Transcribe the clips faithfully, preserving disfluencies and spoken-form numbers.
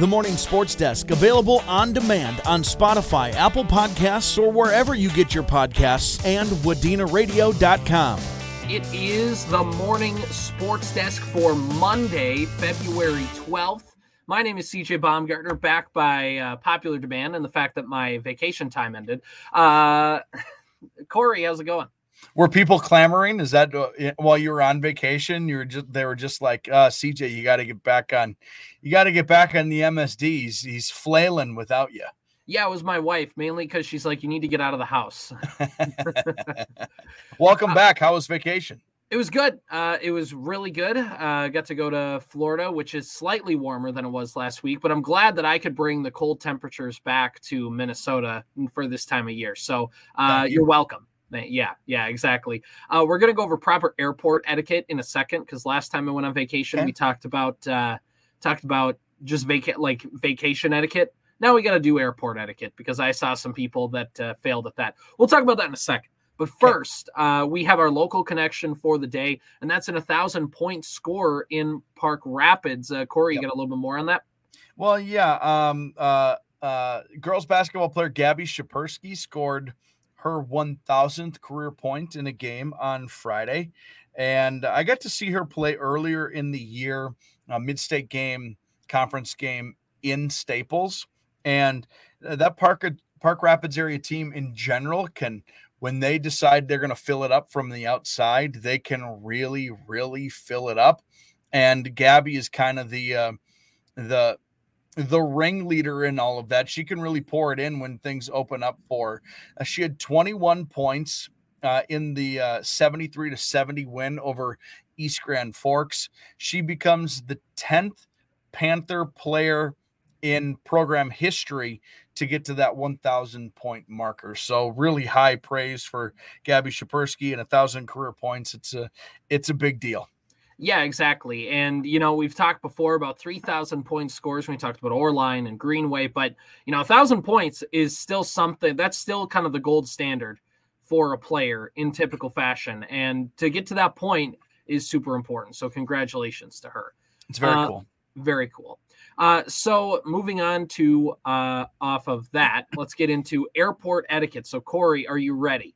The Morning Sports Desk, available on demand on Spotify, Apple Podcasts, or wherever you get your podcasts, and wadena radio dot com. It is the Morning Sports Desk for Monday, February twelfth. My name is C J Baumgartner, back by uh, popular demand and the fact that my vacation time ended. Uh, Corey, how's it going? Were people clamoring? Is that uh, while you were on vacation, you were just, they were just like, uh, C J, you got to get back on, you got to get back on the M S D. He's, he's flailing without you. Yeah, it was my wife, mainly because she's like, you need to get out of the house. Welcome uh, back. How was vacation? It was good. Uh, it was really good. I uh, got to go to Florida, which is slightly warmer than it was last week, but I'm glad that I could bring the cold temperatures back to Minnesota for this time of year. So uh, you. you're welcome. Yeah, yeah, exactly. Uh, we're going to go over proper airport etiquette in a second, because last time I went on vacation, okay. we talked about uh, talked about just vaca- like vacation etiquette. Now we got to do airport etiquette, because I saw some people that uh, failed at that. We'll talk about that in a second. But first, okay. uh, we have our local connection for the day, and that's an one thousand point scorer in Park Rapids. Uh, Corey, yep. you got a little bit more on that? Well, yeah. Um, uh, uh, girls basketball player Gabby Szeperski scored her one thousandth career point in a game on Friday. And I got to see her play earlier in the year, a mid-state game, conference game in Staples. And that Park, Park Rapids area team in general can, when they decide they're going to fill it up from the outside, they can really, really fill it up. And Gabby is kind of the, uh, the, the ringleader in all of that. She can really pour it in when things open up for her. Uh, she had twenty-one points uh, in the uh, seventy-three to seventy win over East Grand Forks. She becomes the tenth Panther player in program history to get to that one thousand point marker. So really high praise for Gabby Szeperski and one thousand career points. It's a, it's a big deal. Yeah, exactly. And, you know, we've talked before about three thousand point scores. We talked about Orline and Greenway, but, you know, one thousand points is still something that's still kind of the gold standard for a player in typical fashion. And to get to that point is super important. So congratulations to her. It's very uh, cool. Very cool. Uh, so moving on to uh, off of that, let's get into airport etiquette. So, Corey, are you ready?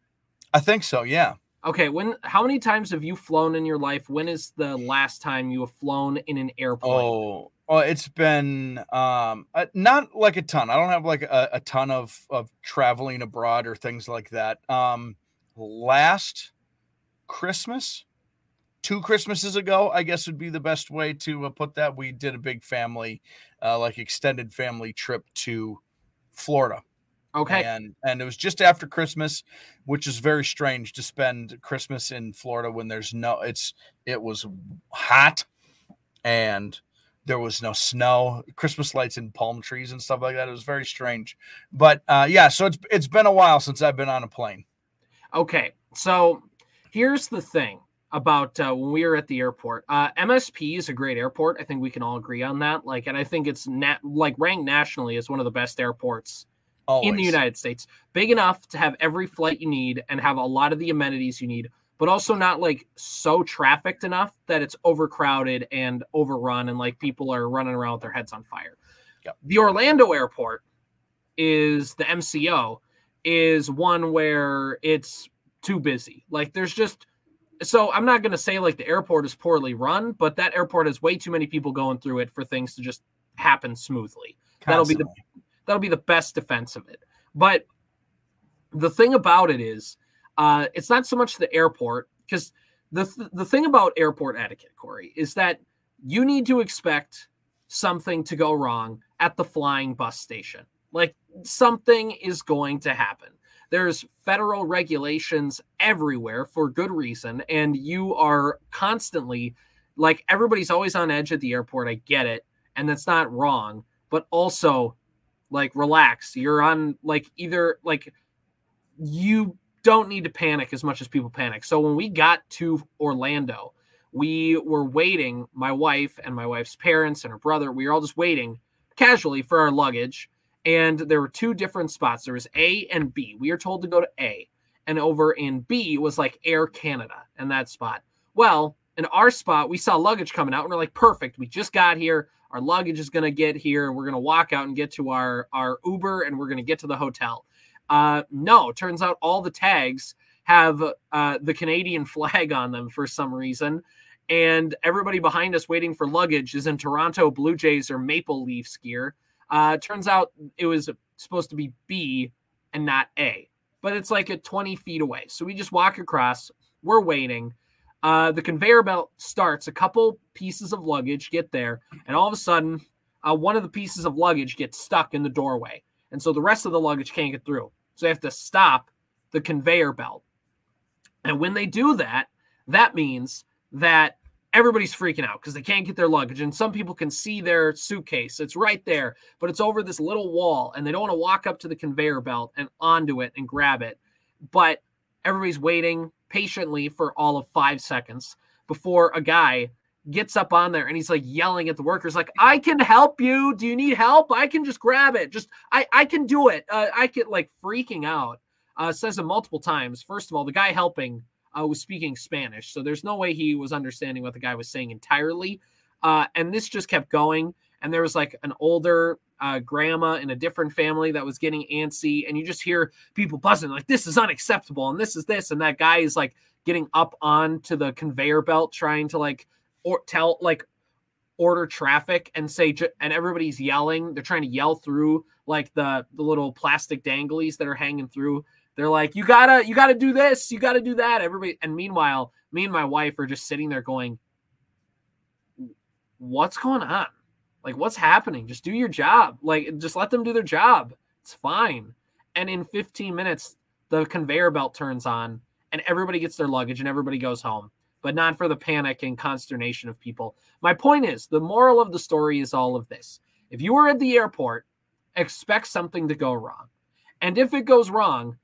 I think so. Yeah. Okay, when? How many times have you flown in your life? When is the last time you have flown in an airplane? Oh, well, it's been um, not like a ton. I don't have like a, a ton of, of traveling abroad or things like that. Um, last Christmas, two Christmases ago, I guess would be the best way to put that. We did a big family, uh, like extended family trip to Florida. Okay. And and it was just after Christmas, which is very strange to spend Christmas in Florida when there's no, it's, it was hot and there was no snow, Christmas lights and palm trees and stuff like that. It was very strange. But uh, yeah, so it's it's been a while since I've been on a plane. Okay. So here's the thing about uh, when we were at the airport. Uh, M S P is a great airport. I think we can all agree on that. Like, and I think it's nat- like ranked nationally as one of the best airports Always. In the United States, big enough to have every flight you need and have a lot of the amenities you need, but also not like so trafficked enough that it's overcrowded and overrun and like people are running around with their heads on fire. Yep. The Orlando airport is the M C O is one where it's too busy. Like there's just, so I'm not going to say like the airport is poorly run, but that airport has way too many people going through it for things to just happen smoothly. Constantly. That'll be the That'll be the best defense of it. But the thing about it is, uh, it's not so much the airport, because the th- the thing about airport etiquette, Corey, is that you need to expect something to go wrong at the flying bus station. Like something is going to happen. There's federal regulations everywhere for good reason, and you are constantly, like everybody's always on edge at the airport. I get it, and that's not wrong, but also, like, relax. You're on, like, either, like, you don't need to panic as much as people panic. So when we got to Orlando, we were waiting, my wife and my wife's parents and her brother, we were all just waiting casually for our luggage. And there were two different spots. There was A and B. We were told to go to A. And over in B was, like, Air Canada and that spot. Well, in our spot, we saw luggage coming out, and we're like, perfect. We just got here. Our luggage is going to get here, and we're going to walk out and get to our, our Uber, and we're going to get to the hotel. Uh, no, turns out all the tags have uh, the Canadian flag on them for some reason. And everybody behind us waiting for luggage is in Toronto Blue Jays or Maple Leafs gear. Uh, turns out it was supposed to be B and not A, but it's like at twenty feet away. So we just walk across. We're waiting. Uh, the conveyor belt starts. A couple pieces of luggage get there, and all of a sudden, uh, one of the pieces of luggage gets stuck in the doorway. And so the rest of the luggage can't get through. So they have to stop the conveyor belt. And when they do that, that means that everybody's freaking out because they can't get their luggage. And some people can see their suitcase. It's right there, but it's over this little wall, and they don't want to walk up to the conveyor belt and onto it and grab it. But everybody's waiting patiently for all of five seconds before a guy gets up on there and he's like yelling at the workers, like, I can help you. Do you need help? I can just grab it. Just, I, I can do it. Uh, I get like freaking out. Uh, says it multiple times. First of all, the guy helping Uh, was speaking Spanish, so there's no way he was understanding what the guy was saying entirely. Uh, and this just kept going. And there was like an older uh, grandma in a different family that was getting antsy. And you just hear people buzzing like, this is unacceptable. And this is this. And that guy is like getting up onto the conveyor belt, trying to like, or tell, like order traffic and say, and everybody's yelling. They're trying to yell through like the, the little plastic danglies that are hanging through. They're like, you gotta, you gotta do this, you gotta do that. Everybody, and meanwhile, me and my wife are just sitting there going, "What's going on? Like, what's happening? Just do your job. Like, just let them do their job. It's fine." And in fifteen minutes, the conveyor belt turns on, and everybody gets their luggage, and everybody goes home. But not for the panic and consternation of people. My point is, the moral of the story is all of this: if you are at the airport, expect something to go wrong, and if it goes wrong,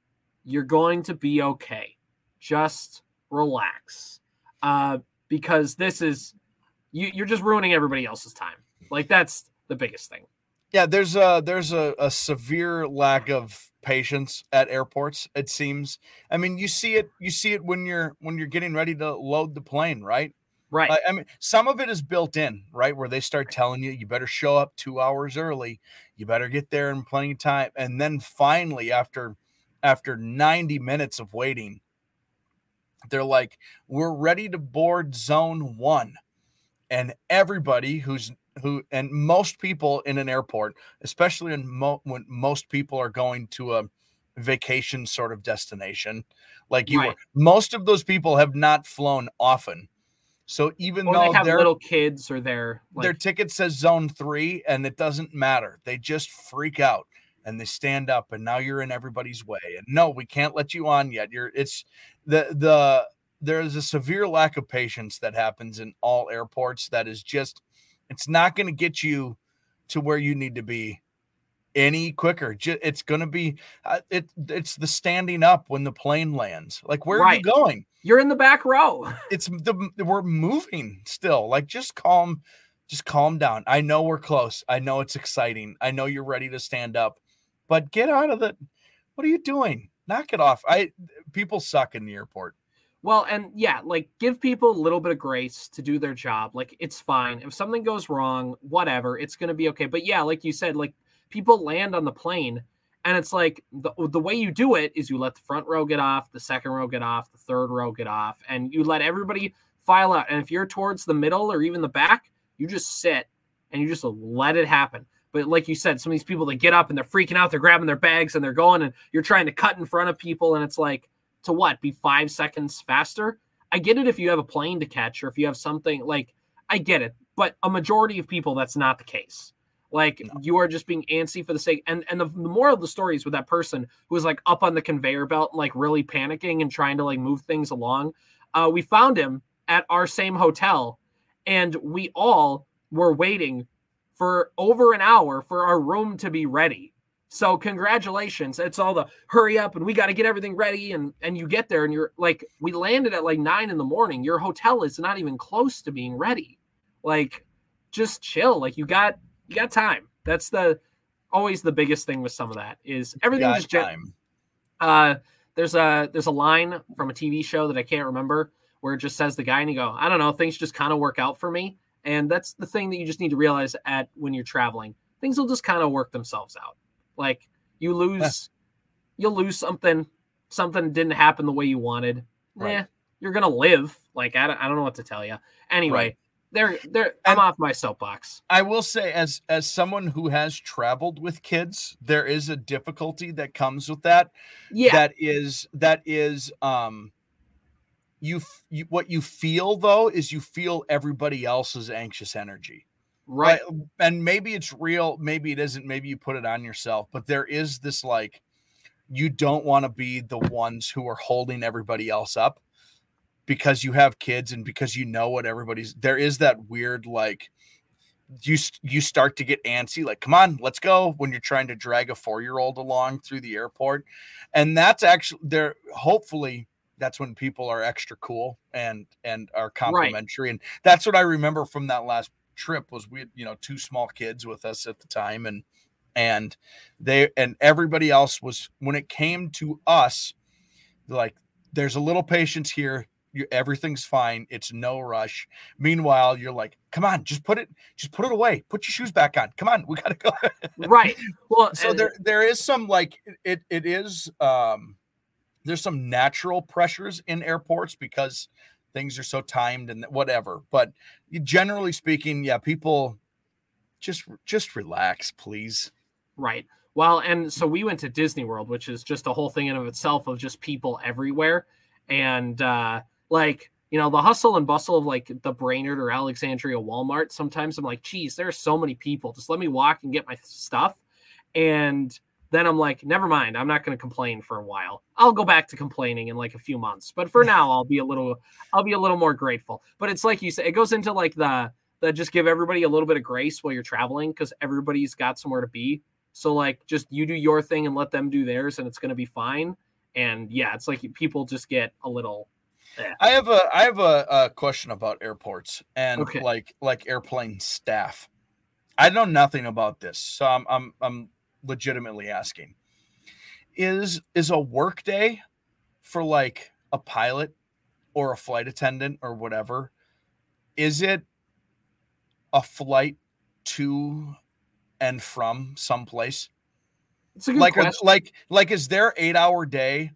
you're going to be okay. Just relax. Uh, because this is, you, you're just ruining everybody else's time. Like, that's the biggest thing. Yeah, there's a, there's a, a severe lack of patience at airports, it seems. I mean, you see it, you see it when you're, when you're getting ready to load the plane, right? Right. Uh, I mean, some of it is built in, right? Where they start telling you, you better show up two hours early. You better get there in plenty of time. And then finally, after After ninety minutes of waiting, they're like, we're ready to board zone one. And everybody who's who and most people in an airport, especially in mo- when most people are going to a vacation sort of destination, like you right. were, most of those people have not flown often. So even or though they have their, little kids or their like, their ticket says zone three, and it doesn't matter. They just freak out. And they stand up, and now you're in everybody's way. And no, we can't let you on yet. You're it's the the there is a severe lack of patience that happens in all airports. That is just, it's not going to get you to where you need to be any quicker. It's going to be it. It's the standing up when the plane lands. Like, where right. are you going? You're in the back row. It's the we're moving still. Like, just calm, just calm down. I know we're close. I know it's exciting. I know you're ready to stand up. But get out of the, what are you doing? Knock it off. I people suck in the airport. Well, and yeah, like give people a little bit of grace to do their job. Like it's fine. If something goes wrong, whatever, it's going to be okay. But yeah, like you said, like people land on the plane and it's like the, the way you do it is you let the front row get off, the second row get off, the third row get off, and you let everybody file out. And if you're towards the middle or even the back, you just sit and you just let it happen. But like you said, some of these people, they get up and they're freaking out. They're grabbing their bags and they're going, and you're trying to cut in front of people. And it's like, to what? Be five seconds faster? I get it if you have a plane to catch or if you have something. Like, I get it. But a majority of people, that's not the case. Like, no. You are just being antsy for the sake. And and the, the moral of the story is with that person who was, like, up on the conveyor belt and, like, really panicking and trying to, like, move things along. Uh, we found him at our same hotel, and we all were waiting for over an hour for our room to be ready. So congratulations. It's all the hurry up and we got to get everything ready. And, and you get there and you're like, we landed at like nine in the morning. Your hotel is not even close to being ready. Like, just chill. Like you got, you got time. That's the, always the biggest thing with some of that is everything. Just time. Uh, there's a, there's a line from a T V show that I can't remember where it just says the guy and you go, I don't know, things just kind of work out for me. And that's the thing that you just need to realize at when you're traveling. Things will just kind of work themselves out. Like you lose, yeah. you'll lose something. Something didn't happen the way you wanted. Right. Yeah, you're gonna live. Like I don't, I don't know what to tell you. Anyway, right. they're they're. I'm and off my soapbox. I will say, as as someone who has traveled with kids, there is a difficulty that comes with that. Yeah, that is that is um. You, you what you feel though is you feel everybody else's anxious energy. Right. Like, and maybe it's real, maybe it isn't, maybe you put it on yourself, but there is this like you don't want to be the ones who are holding everybody else up because you have kids and because you know what everybody's there is that weird like you you start to get antsy like come on, let's go when you're trying to drag a four-year-old along through the airport. And that's actually there hopefully that's when people are extra cool and, and are complimentary. Right. And that's what I remember from that last trip was we had, you know, two small kids with us at the time and, and they, and everybody else was, when it came to us, like there's a little patience here. You, everything's fine. It's no rush. Meanwhile, you're like, come on, just put it, just put it away. Put your shoes back on. Come on. We gotta go. Right. Well, so and- there, there is some, like it, it is, um, there's some natural pressures in airports because things are so timed and whatever. But generally speaking, yeah, people just, just relax, please. Right. Well, and so we went to Disney World, which is just a whole thing in of itself of just people everywhere. And uh, like, you know, the hustle and bustle of like the Brainerd or Alexandria Walmart. Sometimes I'm like, geez, there are so many people. Just let me walk and get my stuff. And then I'm like, never mind. I'm not going to complain for a while. I'll go back to complaining in like a few months, but for now I'll be a little, I'll be a little more grateful. But it's like you said, it goes into like the, the just give everybody a little bit of grace while you're traveling. Cause everybody's got somewhere to be. So like, just you do your thing and let them do theirs and it's going to be fine. And yeah, it's like people just get a little. Eh. I have a, I have a, a question about airports and okay. like, like airplane staff. I know nothing about this. So I'm, I'm, I'm, legitimately asking is is a work day for like a pilot or a flight attendant or whatever, is it a flight to and from someplace? It's a good like question. like like is there eight hour day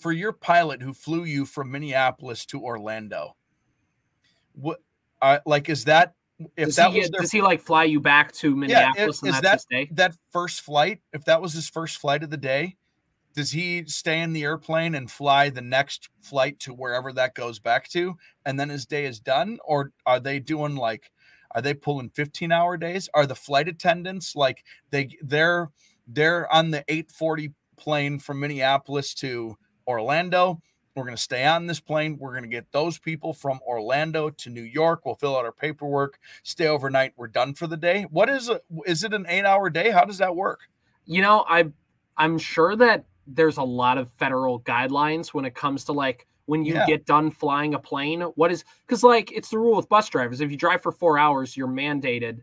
for your pilot who flew you from Minneapolis to Orlando? What uh, like is that If does, that he, was their, does he like fly you back to Minneapolis? Yeah, is, is that that, that first flight? If that was his first flight of the day, does he stay in the airplane and fly the next flight to wherever that goes back to? And then his day is done? Or are they doing like, are they pulling fifteen hour days? Are the flight attendants like they, they're, they're on the eight forty plane from Minneapolis to Orlando? We're going to stay on this plane. We're going to get those people from Orlando to New York. We'll fill out our paperwork, stay overnight. We're done for the day. What is it? Is it an eight hour day? How does that work? You know, I, I'm sure that there's a lot of federal guidelines when it comes to like, when you yeah. get done flying a plane, what is, cause like it's the rule with bus drivers. If you drive for four hours, you're mandated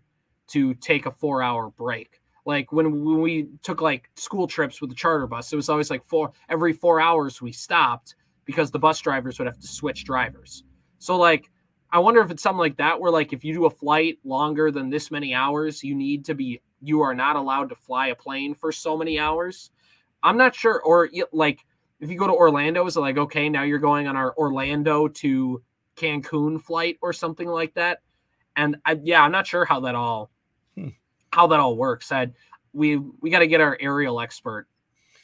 to take a four hour break. Like when, when we took like school trips with the charter bus, it was always like four, every four hours we stopped, because the bus drivers would have to switch drivers. So like, I wonder if it's something like that, where like, if you do a flight longer than this many hours, you need to be, you are not allowed to fly a plane for so many hours. I'm not sure. Or like, if you go to Orlando, is it like, okay, now you're going on our Orlando to Cancun flight or something like that. And I, yeah, I'm not sure how that all, hmm. how that all works. I, we, we got to get our aerial expert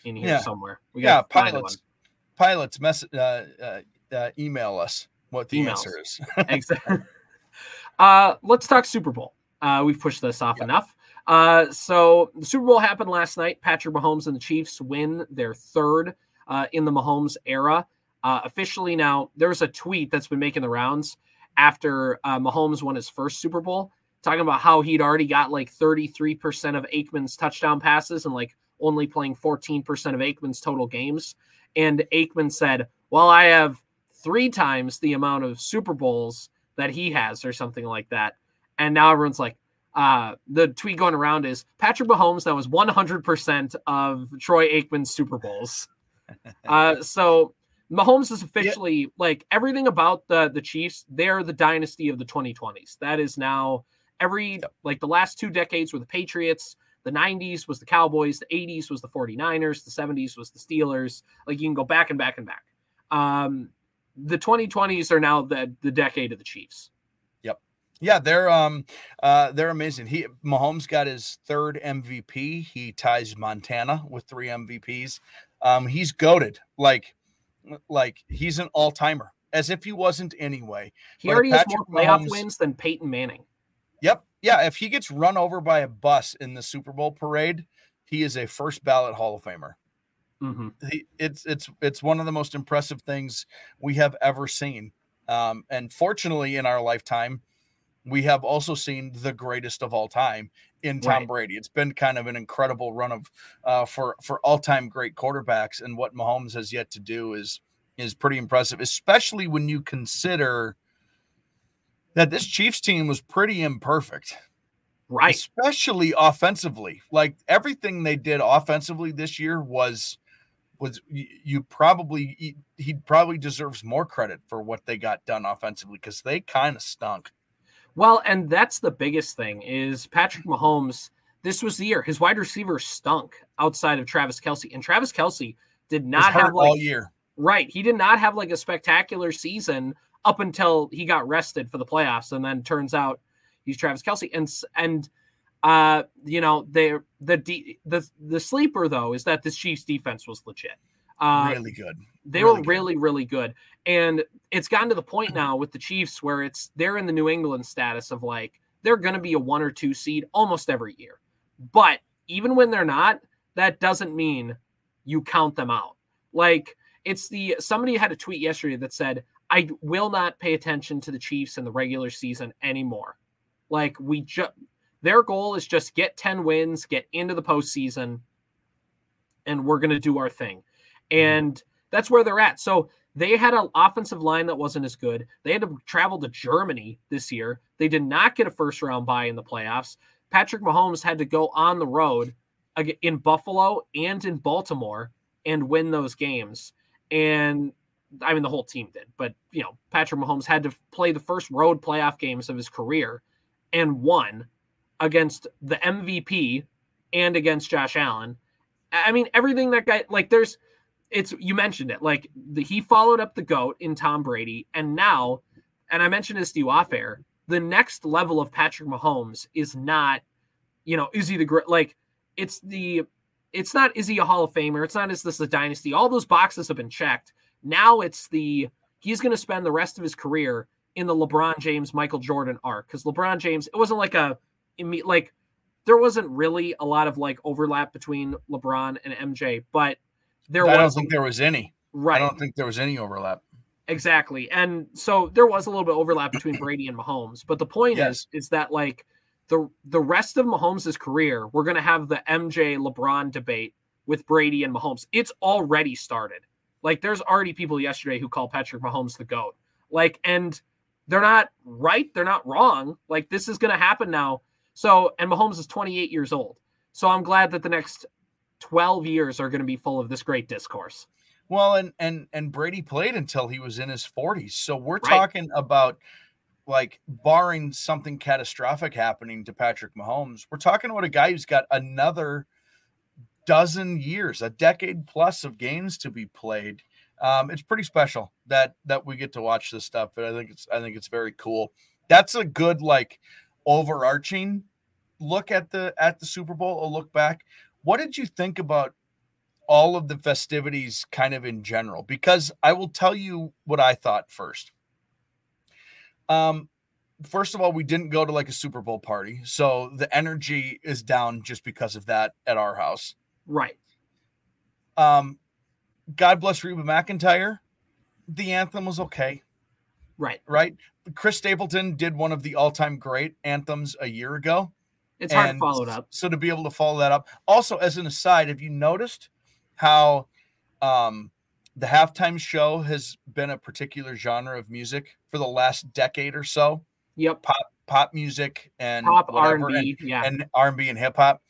in here yeah. somewhere. We gotta yeah. Pilots. Pilots, mess, uh, uh, uh, email us what the Emails. answer is. Exactly. Uh, let's talk Super Bowl. Uh, we've pushed this off yeah. enough. Uh, so the Super Bowl happened last night. Patrick Mahomes and the Chiefs win their third uh, in the Mahomes era. Uh, officially now, there's a tweet that's been making the rounds after uh, Mahomes won his first Super Bowl, talking about how he'd already got like thirty-three percent of Aikman's touchdown passes and like only playing fourteen percent of Aikman's total games. And Aikman said, well, I have three times the amount of Super Bowls that he has or something like that. And now everyone's like, uh, the tweet going around is Patrick Mahomes. That was one hundred percent of Troy Aikman's Super Bowls. Uh, so Mahomes is officially yeah. like everything about the, the Chiefs. They're the dynasty of the twenty twenties. That is now every yeah. like the last two decades were the Patriots. The nineties was the Cowboys. The eighties was the forty-niners. The seventies was the Steelers. Like you can go back and back and back. Um, the twenty twenties are now the, the decade of the Chiefs. Yep. Yeah, they're um, uh, they're amazing. He Mahomes got his third M V P. He ties Montana with three M V Ps. Um, he's goated. Like, like he's an all-timer, as if he wasn't anyway. He but already has more playoff Mahomes, wins than Peyton Manning. Yep. Yeah, if he gets run over by a bus in the Super Bowl parade, he is a first ballot Hall of Famer. Mm-hmm. He, it's it's it's one of the most impressive things we have ever seen. Um, and fortunately, in our lifetime, we have also seen the greatest of all time in Tom right. Brady. It's been kind of an incredible run of uh, for for all time great quarterbacks, and what Mahomes has yet to do is is pretty impressive, especially when you consider that this Chiefs team was pretty imperfect, right? Especially offensively. Like everything they did offensively this year was, was you probably, he probably deserves more credit for what they got done offensively because they kind of stunk. Well, and that's the biggest thing is Patrick Mahomes. This was the year his wide receiver stunk outside of Travis Kelce, and Travis Kelce did not have like, all year. Right. He did not have like a spectacular season up until he got rested for the playoffs. And then turns out he's Travis Kelce. And, and uh, you know, they the, de- the, the sleeper though, is that this Chiefs defense was legit. Uh, really good. They really were good. really, really good. And it's gotten to the point now with the Chiefs where it's, they're in the New England status of like, they're going to be a one or two seed almost every year. But even when they're not, that doesn't mean you count them out. Like it's the, somebody had a tweet yesterday that said, I will not pay attention to the Chiefs in the regular season anymore. Like we just, their goal is just get ten wins, get into the postseason, and we're going to do our thing. And that's where they're at. So they had an offensive line that wasn't as good. They had to travel to Germany this year. They did not get a first round bye in the playoffs. Patrick Mahomes had to go on the road in Buffalo and in Baltimore and win those games. And I mean, the whole team did, but you know, Patrick Mahomes had to play the first road playoff games of his career and won against the M V P and against Josh Allen. I mean, everything that guy, like there's it's, you mentioned it, like the, he followed up the GOAT in Tom Brady. And now, and I mentioned this to you off air, the next level of Patrick Mahomes is not, you know, is he the great, like it's the, it's not, is he a Hall of Famer? It's not, is this a dynasty? All those boxes have been checked. Now it's the, he's going to spend the rest of his career in the LeBron James, Michael Jordan arc. Cause LeBron James, it wasn't like a, like there wasn't really a lot of like overlap between LeBron and M J, but there was, I don't think there was any, right. I don't think there was any overlap. Exactly. And so there was a little bit of overlap between Brady and Mahomes, but the point yes. is, is that like the, the rest of Mahomes's career, we're going to have the M J LeBron debate with Brady and Mahomes. It's already started. Like there's already people yesterday who call Patrick Mahomes the GOAT. Like, and they're not right. They're not wrong. Like this is going to happen now. So, and Mahomes is twenty-eight years old. So I'm glad that the next twelve years are going to be full of this great discourse. Well, and, and, and Brady played until he was in his forties. So we're right. talking about like barring something catastrophic happening to Patrick Mahomes. We're talking about a guy who's got another dozen years, a decade plus of games to be played. Um, it's pretty special that, that we get to watch this stuff. But I think it's, I think it's very cool. That's a good, like overarching look at the, at the Super Bowl, a look back. What did you think about all of the festivities kind of in general? Because I will tell you what I thought first. Um, First of all, we didn't go to like a Super Bowl party. So the energy is down just because of that at our house. Right. Um, God bless Reba McEntire. The anthem was okay. Right. Right. Chris Stapleton did one of the all-time great anthems a year ago. It's hard to follow it up. So to be able to follow that up. Also, as an aside, have you noticed how um, the halftime show has been a particular genre of music for the last decade or so? Yep. Pop, pop music and pop whatever, R and B, and, yeah. and R and B and hip hop.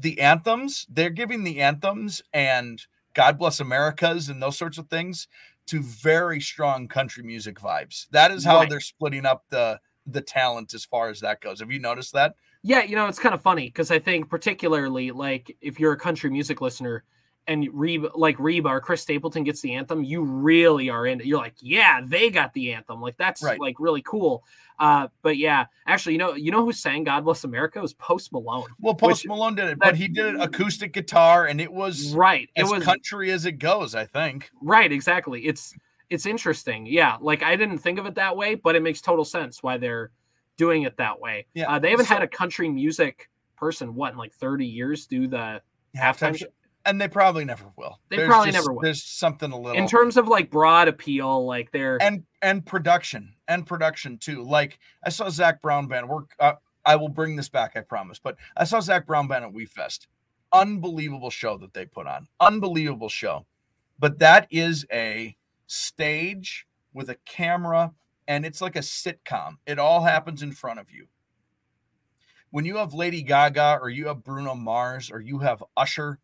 The anthems, they're giving the anthems and God Bless Americas and those sorts of things to very strong country music vibes. That is how right. they're splitting up the the talent as far as that goes. Have you noticed that? Yeah, you know, it's kind of funny because I think particularly like if you're a country music listener and Reba, like Reba or Chris Stapleton gets the anthem, you really are in it. You're like, yeah, they got the anthem. Like that's right. like really cool. Uh, but yeah, actually, you know, you know who sang God Bless America? It was Post Malone. Well, Post which, Malone did it, that, but he did it acoustic guitar and it was right. It as was country as it goes, I think. Right. Exactly. It's, it's interesting. Yeah. Like I didn't think of it that way, but it makes total sense why they're doing it that way. Yeah. Uh, they haven't so, had a country music person, what, in like thirty years do the halftime show. And they probably never will. They there's probably just, never will. There's something a little in terms of like broad appeal, like they're and and production and production too. Like I saw Zac Brown Band work. Uh, I will bring this back, I promise. But I saw Zac Brown Band at WeFest. Unbelievable show that they put on. Unbelievable show. But that is a stage with a camera, and it's like a sitcom. It all happens in front of you. When you have Lady Gaga or you have Bruno Mars or you have Usher.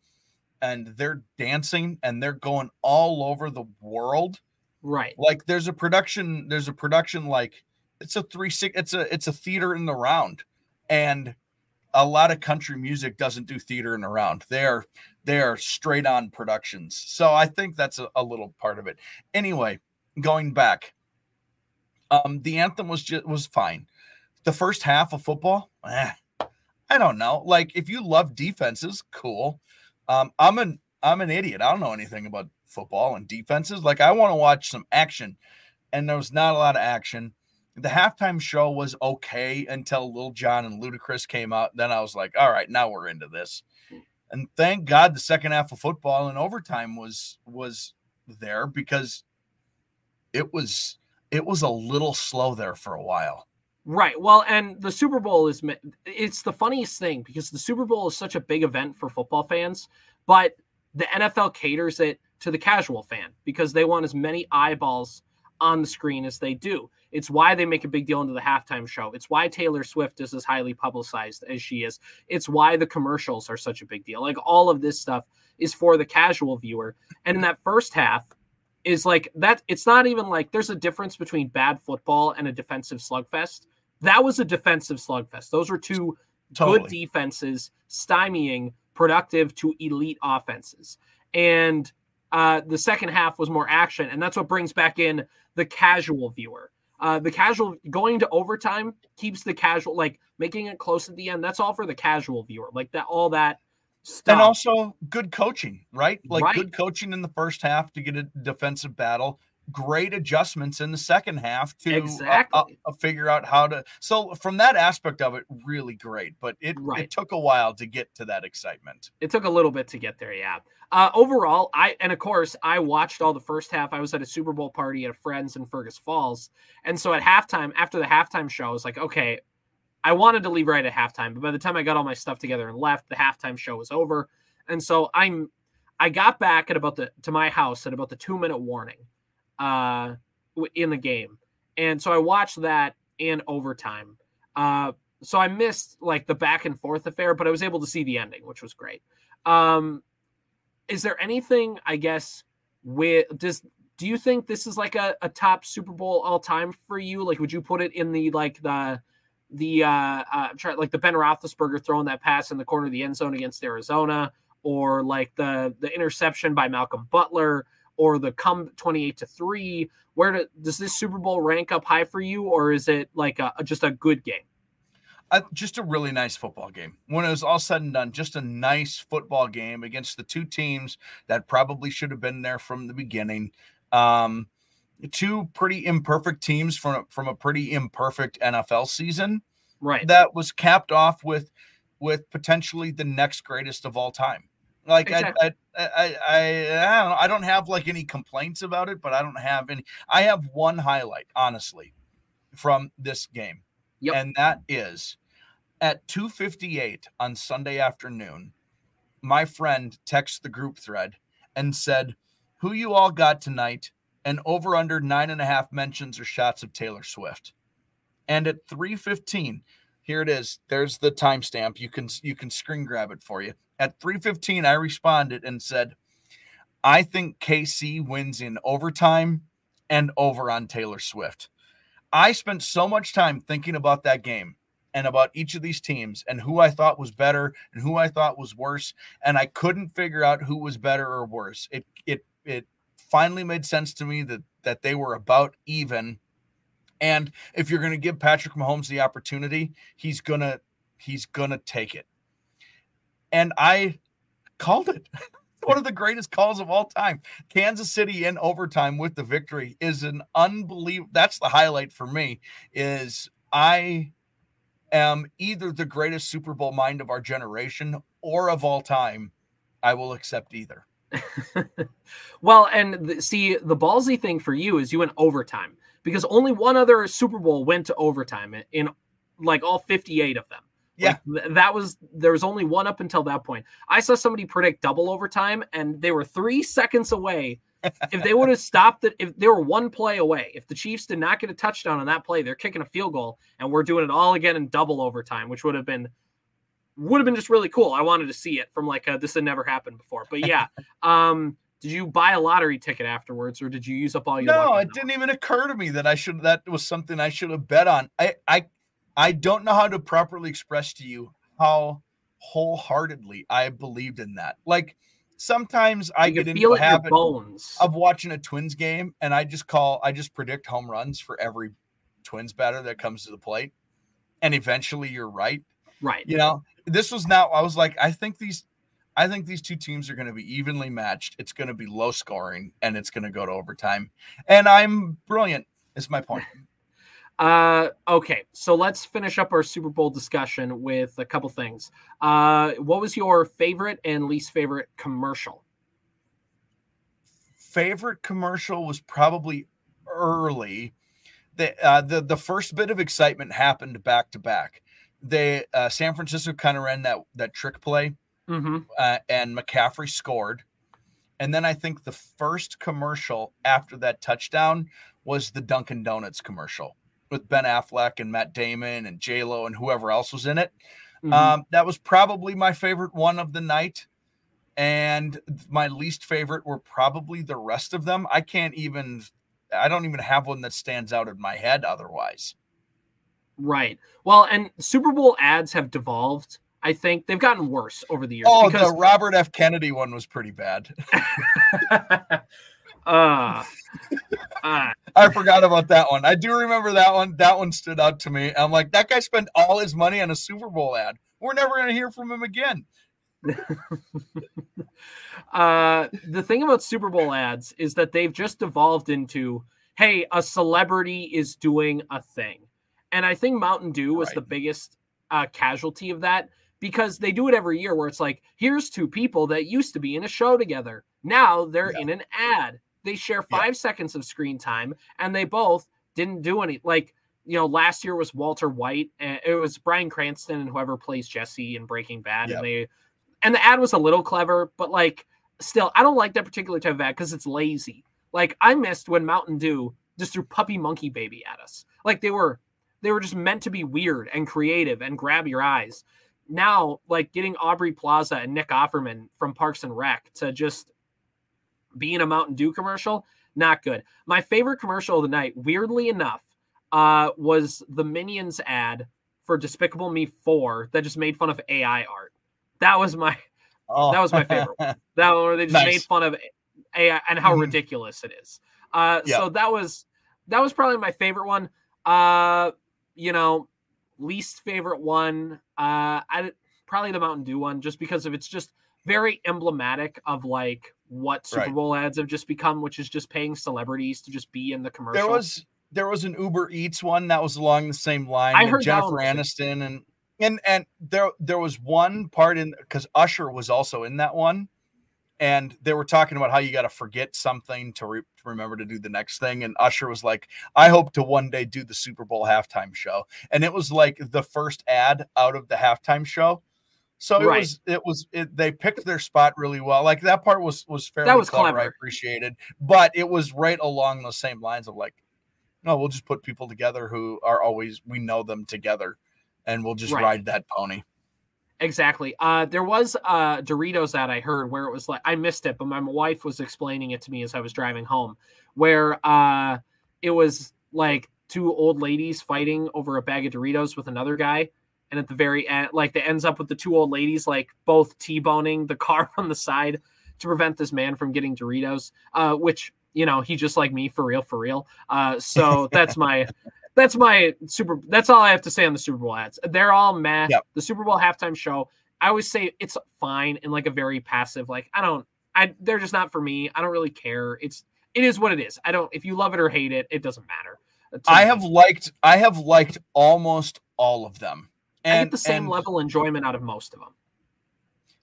And they're dancing and they're going all over the world. Right. Like there's a production, there's a production, like it's a three, six, it's a, it's a theater in the round. And a lot of country music doesn't do theater in the round. They're, they're straight on productions. So I think that's a, a little part of it. Anyway, going back, um, the anthem was just, was fine. The first half of football, eh, I don't know. Like if you love defenses, cool. Um, I'm an I'm an idiot. I don't know anything about football and defenses. Like I want to watch some action, and there was not a lot of action. The halftime show was okay until Lil Jon and Ludacris came out. Then I was like, all right, now we're into this. And thank God the second half of football and overtime was was there because it was it was a little slow there for a while. Right. Well, and the Super Bowl is it's the funniest thing because the Super Bowl is such a big event for football fans, but the N F L caters it to the casual fan because they want as many eyeballs on the screen as they do. It's why they make a big deal into the halftime show. It's why Taylor Swift is as highly publicized as she is. It's why the commercials are such a big deal. Like all of this stuff is for the casual viewer. And in that first half, is like that. It's not even like there's a difference between bad football and a defensive slugfest. That was a defensive slugfest. Those were two totally. Good defenses stymieing productive to elite offenses. And uh, the second half was more action, and that's what brings back in the casual viewer. Uh, the casual going to overtime keeps the casual, like making it close at the end. That's all for the casual viewer, like that, all that stuff. And also good coaching, right? Like right. good coaching in the first half to get a defensive battle. Great adjustments in the second half to exactly. uh, uh, figure out how to. So from that aspect of it, really great. But it, right. it took a while to get to that excitement. It took a little bit to get there. Yeah. Uh, overall, I and of course I watched all the first half. I was at a Super Bowl party at a friend's in Fergus Falls, and so at halftime, after the halftime show, I was like, okay, I wanted to leave right at halftime, but by the time I got all my stuff together and left, the halftime show was over, and so I'm I got back at about the to my house at about the two minute warning. Uh, in the game. And so I watched that in overtime. Uh, so I missed like the back and forth affair, but I was able to see the ending, which was great. Um, is there anything, I guess, with does do you think this is like a, a top Super Bowl all time for you? Like, would you put it in the, like the, the, uh, uh, try, like the Ben Roethlisberger throwing that pass in the corner of the end zone against Arizona, or like the, the interception by Malcolm Butler, or the come twenty-eight to three, where do, does this Super Bowl rank up high for you? Or is it like a, just a good game? Uh, just a really nice football game. When it was all said and done, just a nice football game against the two teams that probably should have been there from the beginning. Um, two pretty imperfect teams from, from a pretty imperfect N F L season. Right. That was capped off with, with potentially the next greatest of all time. Like exactly. I, I, I, I, I don't know. I don't have like any complaints about it, but I don't have any. I have one highlight, honestly, from this game, yep. and that is at two fifty-eight on Sunday afternoon. My friend texted the group thread and said, "Who you all got tonight?" And over under nine and a half mentions or shots of Taylor Swift. And at three fifteen, here it is. There's the timestamp. You can you can screen grab it for you. At three fifteen, I responded and said, I think K C wins in overtime and over on Taylor Swift. I spent so much time thinking about that game and about each of these teams and who I thought was better and who I thought was worse, and I couldn't figure out who was better or worse. It it it finally made sense to me that that they were about even. And if you're going to give Patrick Mahomes the opportunity, he's going to he's going to take it. And I called it. One of the greatest calls of all time. Kansas City in overtime with the victory is an unbelievable. That's the highlight for me, is I am either the greatest Super Bowl mind of our generation or of all time. I will accept either. Well, and the, see, the ballsy thing for you is you went overtime, because only one other Super Bowl went to overtime in, in like all fifty-eight of them. Yeah, like, that was there was only one up until that point. I saw somebody predict double overtime, and they were three seconds away. If they would have stopped it, if they were one play away, if the Chiefs did not get a touchdown on that play, they're kicking a field goal, and we're doing it all again in double overtime, which would have been would have been just really cool. I wanted to see it from like a, this had never happened before. But yeah, um, did you buy a lottery ticket afterwards, or did you use up all your? No, it didn't even occur to me that I should. That was something I should have bet on. I. I I don't know how to properly express to you how wholeheartedly I believed in that. Like, sometimes I get into the habit of watching a Twins game, and I just call, I just predict home runs for every Twins batter that comes to the plate. And eventually you're right. Right. You know, this was now, I was like, I think these, I think these two teams are going to be evenly matched. It's going to be low scoring, and it's going to go to overtime. And I'm brilliant, is my point. Uh, okay, so let's finish up our Super Bowl discussion with a couple things. Uh, what was your favorite and least favorite commercial? Favorite commercial was probably early. The uh, the the first bit of excitement happened back to back. They uh, San Francisco kind of ran that that trick play, mm-hmm. uh, and McCaffrey scored. And then I think the first commercial after that touchdown was the Dunkin' Donuts commercial, with Ben Affleck and Matt Damon and J-Lo and whoever else was in it. Mm-hmm. Um, that was probably my favorite one of the night. And my least favorite were probably the rest of them. I can't even, I don't even have one that stands out in my head otherwise. Right. Well, and Super Bowl ads have devolved. I think they've gotten worse over the years. Oh, because... the Robert F. Kennedy one was pretty bad. Uh, uh. I forgot about that one. I do remember that one. That one stood out to me. I'm like, that guy spent all his money on a Super Bowl ad. We're never going to hear from him again. uh, the thing about Super Bowl ads is that they've just evolved into, hey, a celebrity is doing a thing. And I think Mountain Dew was right. the biggest uh, casualty of that, because they do it every year where it's like, here's two people that used to be in a show together. Now they're yeah. in an ad. They share five yeah. seconds of screen time, and they both didn't do any. Like, you know, last year was Walter White, and it was Bryan Cranston and whoever plays Jesse in Breaking Bad. Yep. And they, and the ad was a little clever, but like, still, I don't like that particular type of ad because it's lazy. Like, I missed when Mountain Dew just threw Puppy Monkey Baby at us. Like, they were, they were just meant to be weird and creative and grab your eyes. Now, like, getting Aubrey Plaza and Nick Offerman from Parks and Rec to just being a Mountain Dew commercial, not good. My favorite commercial of the night, weirdly enough, uh, was the Minions ad for Despicable Me four that just made fun of A I art. That was my, oh. that was my favorite one. That one where they just nice. made fun of A I and how mm-hmm. ridiculous it is. Uh, yeah. So that was, that was probably my favorite one. Uh, you know, least favorite one, uh, I probably the Mountain Dew one, just because of, it's just very emblematic of like what Super right. Bowl ads have just become, which is just paying celebrities to just be in the commercial. There was there was an Uber Eats one that was along the same line. I heard Jennifer Aniston and and and there there was one part in, because Usher was also in that one, and they were talking about how you got to forget something to, re- to remember to do the next thing. And Usher was like, I hope to one day do the Super Bowl halftime show. And it was like the first ad out of the halftime show. So it right. was, it was, it, they picked their spot really well. Like, that part was, was fairly that was clever. clever. I appreciated, but it was right along the same lines of like, no, we'll just put people together who are always, we know them together, and we'll just right. ride that pony. Exactly. Uh, there was uh, Doritos ad I heard where it was like, I missed it, but my wife was explaining it to me as I was driving home, where uh, it was like two old ladies fighting over a bag of Doritos with another guy. And at the very end, like that ends up with the two old ladies, like both T-boning the car on the side to prevent this man from getting Doritos, uh, which, you know, he just like me for real, for real. Uh, so that's my... That's my Super – that's all I have to say on the Super Bowl ads. They're all meh. Yep. The Super Bowl halftime show, I always say it's fine and like a very passive, like I don't – I they're just not for me. I don't really care. It's it is what it is. I don't – if you love it or hate it, it doesn't matter. I have liked – I have liked almost all of them. And, I get the same and, level of enjoyment out of most of them.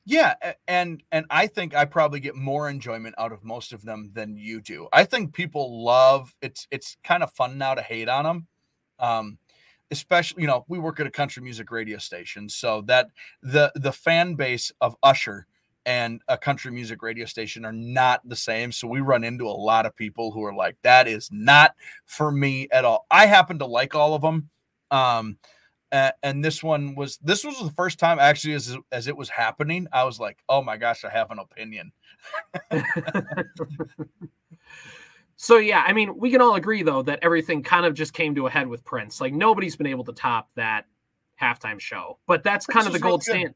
Yeah, and and I think I probably get more enjoyment out of most of them than you do. I think people love – it's it's kind of fun now to hate on them. Um, especially, you know, we work at a country music radio station, so that the, the fan base of Usher and a country music radio station are not the same. So we run into a lot of people who are like, that is not for me at all. I happen to like all of them. Um, and, and this one was, this was the first time actually as, as it was happening, I was like, oh my gosh, I have an opinion. So, yeah, I mean, we can all agree, though, that everything kind of just came to a head with Prince. Like, nobody's been able to top that halftime show. But that's Prince kind of the gold really standard.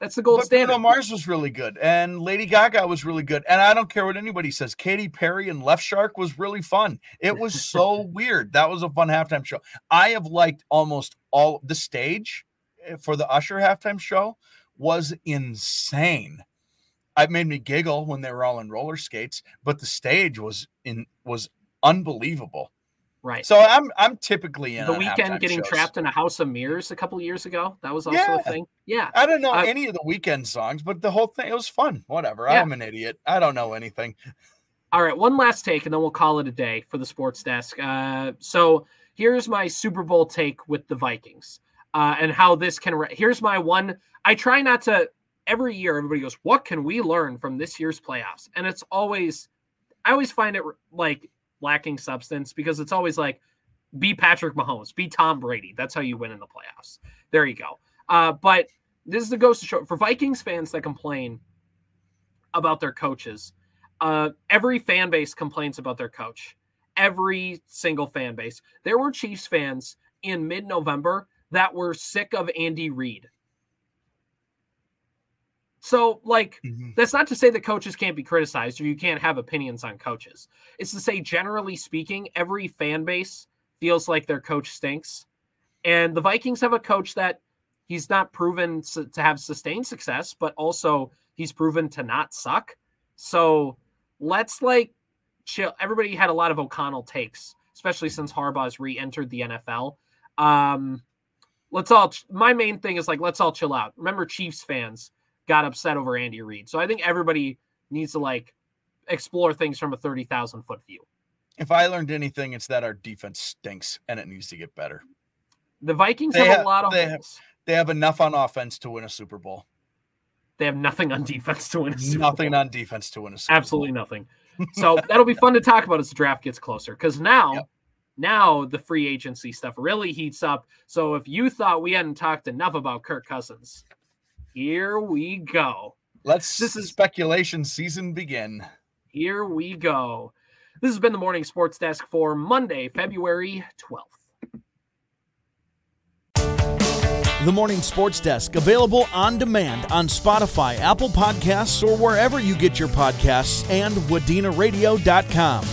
That's the gold but standard. Bruno Mars was really good. And Lady Gaga was really good. And I don't care what anybody says. Katy Perry and Left Shark was really fun. It was so weird. That was a fun halftime show. I have liked almost all. The stage for the Usher halftime show was insane. It made me giggle when they were all in roller skates, but the stage was in was unbelievable. Right. So I'm I'm typically in the weekend getting shows. Trapped in a house of mirrors a couple of years ago. That was also yeah. a thing. Yeah. I don't know uh, any of the weekend songs, but the whole thing it was fun. Whatever. Yeah. I'm an idiot. I don't know anything. All right, one last take, and then we'll call it a day for the sports desk. Uh, so here's my Super Bowl take with the Vikings, uh, and how this can. Re- here's my one. I try not to. Every year, everybody goes, what can we learn from this year's playoffs? And it's always, I always find it like lacking substance because it's always like, be Patrick Mahomes, be Tom Brady. That's how you win in the playoffs. There you go. Uh, but this is the ghost show for Vikings fans that complain about their coaches. Uh, every fan base complains about their coach. Every single fan base. There were Chiefs fans in mid-November that were sick of Andy Reid. So, like, mm-hmm. that's not to say that coaches can't be criticized or you can't have opinions on coaches. It's to say, generally speaking, every fan base feels like their coach stinks. And the Vikings have a coach that he's not proven to have sustained success, but also he's proven to not suck. So let's, like, chill. Everybody had a lot of O'Connell takes, especially since Harbaugh's re-entered the N F L. Um, let's all – my main thing is, like, let's all chill out. Remember, Chiefs fans – got upset over Andy Reid. So I think everybody needs to like explore things from a thirty thousand foot view. If I learned anything, it's that our defense stinks and it needs to get better. The Vikings have, have a lot of they have, they have enough on offense to win a Super Bowl. They have nothing on defense to win a Super nothing Bowl. on defense to win a Super Absolutely Bowl. Absolutely nothing. So that'll be fun to talk about as the draft gets closer. Because now, yep. now the free agency stuff really heats up. So if you thought we hadn't talked enough about Kirk Cousins, here we go. Let's this is speculation season begin. Here we go. This has been the Morning Sports Desk for Monday, February twelfth. The Morning Sports Desk, available on demand on Spotify, Apple Podcasts, or wherever you get your podcasts, and wadena radio dot com.